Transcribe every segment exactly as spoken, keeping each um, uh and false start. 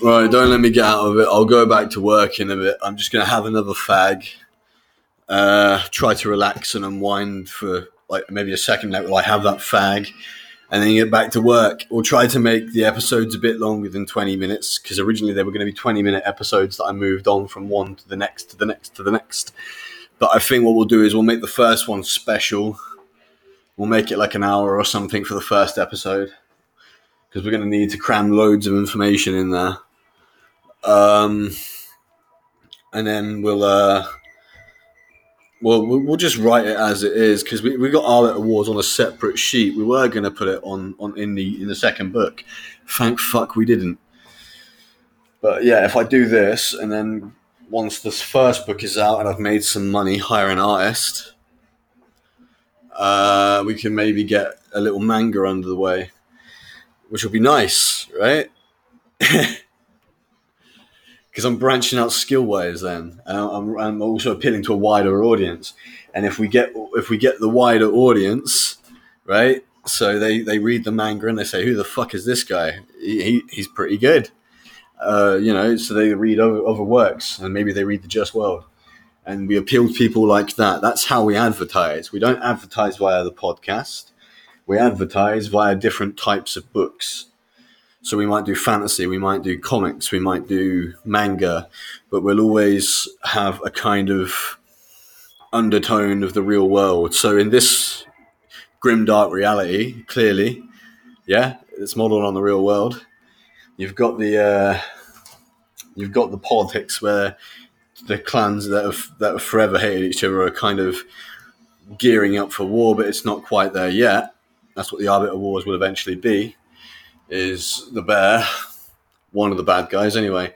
Right, don't let me get out of it. I'll go back to work in a bit. I'm just going to have another fag, uh, try to relax and unwind for like maybe a second now while I have that fag, and then get back to work. We'll try to make the episodes a bit longer than twenty minutes, because originally they were going to be twenty-minute episodes that I moved on from one to the next to the next to the next. But I think what we'll do is we'll make the first one special. We'll make it like an hour or something for the first episode, because we're going to need to cram loads of information in there. Um, and then we'll... Uh, Well, we'll just write it as it is, because we we got Arbit of Wars on a separate sheet. We were going to put it on, on in the in the second book. Thank fuck we didn't. But yeah, if I do this, and then once this first book is out and I've made some money, hire an artist, uh, we can maybe get a little manga under the way, which will be nice, right? Because I'm branching out skill-wise then, and I'm, I'm also appealing to a wider audience. And if we get if we get the wider audience, right? So they, they read the manga and they say, "Who the fuck is this guy? He, he he's pretty good," uh, you know. So they read other, other works, and maybe they read the Just World, and we appeal to people like that. That's how we advertise. We don't advertise via the podcast. We advertise via different types of books. So we might do fantasy, we might do comics, we might do manga, but we'll always have a kind of undertone of the real world. So in this grim, dark reality, clearly, yeah, it's modeled on the real world. You've got the uh, you've got the politics where the clans that have that have forever hated each other are kind of gearing up for war, but it's not quite there yet. That's what the Arbit of Wars will eventually be. Is the bear, one of the bad guys anyway.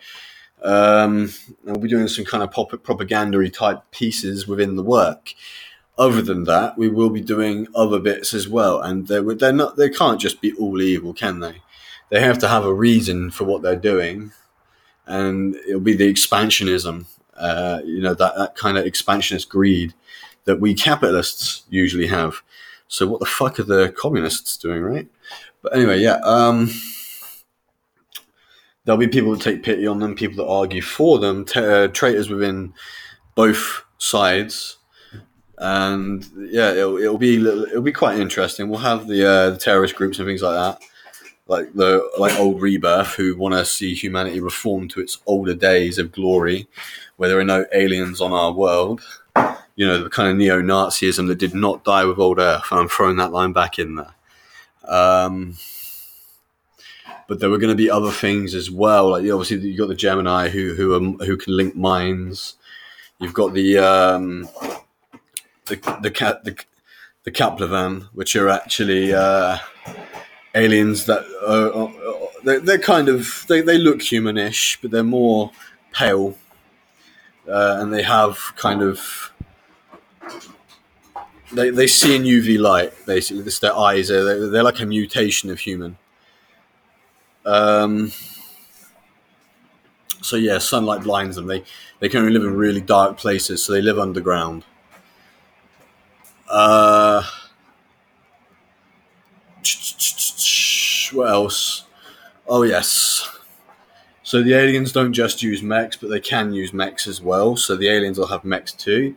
Um, and we'll be doing some kind of pop- propaganda-y type pieces within the work. Other than that, we will be doing other bits as well. And they're, they're not, they can't just be all evil, can they? They have to have a reason for what they're doing. And it'll be the expansionism, uh, you know, that, that kind of expansionist greed that we capitalists usually have. So what the fuck are the communists doing, right? But anyway, yeah, um, there'll be people who take pity on them, people that argue for them, t- uh, traitors within both sides, and yeah, it'll, it'll be it'll be quite interesting. We'll have the, uh, the terrorist groups and things like that, like the like old Rebirth, who want to see humanity reformed to its older days of glory, where there are no aliens on our world. You know, the kind of neo-Nazism that did not die with old Earth, and I'm throwing that line back in there. Um, but there were going to be other things as well. Like obviously you've got the Gemini who who are, who can link minds. You've got the um, the the cat the the Kaplavan, which are actually uh, aliens that are, are, are they're, they're kind of they, they look humanish, but they're more pale, uh, and they have kind of. They they see in U V light, basically. This their eyes. They're, they're like a mutation of human. Um. So yeah, sunlight blinds them. They they can only live in really dark places, so they live underground. Uh. What else? Oh yes. So the aliens don't just use mechs, but they can use mechs as well. So the aliens will have mechs too.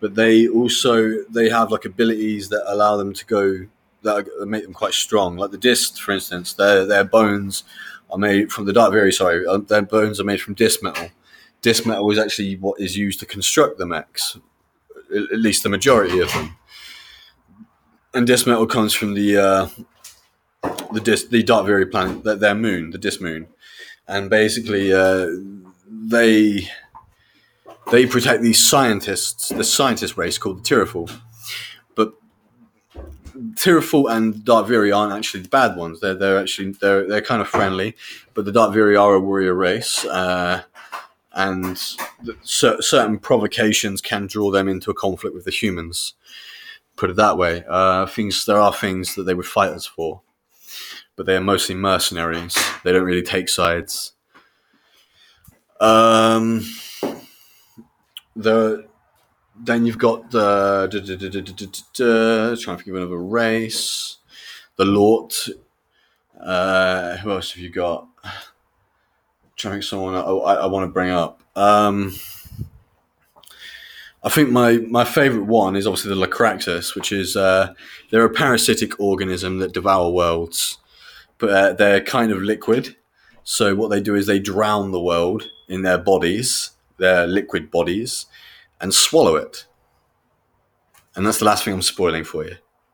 But they also they have like abilities that allow them to go that make them quite strong. Like the discs, for instance, their their bones are made from the Dark Viri. Sorry, their bones are made from disc metal. Disc metal is actually what is used to construct the mechs, at least the majority of them. And disc metal comes from the uh, the disc, the Dark Viri planet, their, their moon, the disc moon, and basically uh, they. They protect these scientists, the scientist race called the Tyriful. But Tyriful and Dark Viri aren't actually the bad ones. They're they're actually they're they're kind of friendly, but the Dark Viri are a warrior race, uh, and the, cer- certain provocations can draw them into a conflict with the humans. Put it that way. Uh, things there are things that they would fight us for, but they are mostly mercenaries. They don't really take sides. Um. The then you've got the da, da, da, da, da, da, da, trying to think of another race, the Lort. Uh, who else have you got? trying to someone I, I, I want to bring up. Um, I think my, my favourite one is obviously the Lacraxis, which is uh, they're a parasitic organism that devour worlds, but uh, they're kind of liquid. So what they do is they drown the world in their bodies, their liquid bodies, and swallow it. And that's the last thing I'm spoiling for you.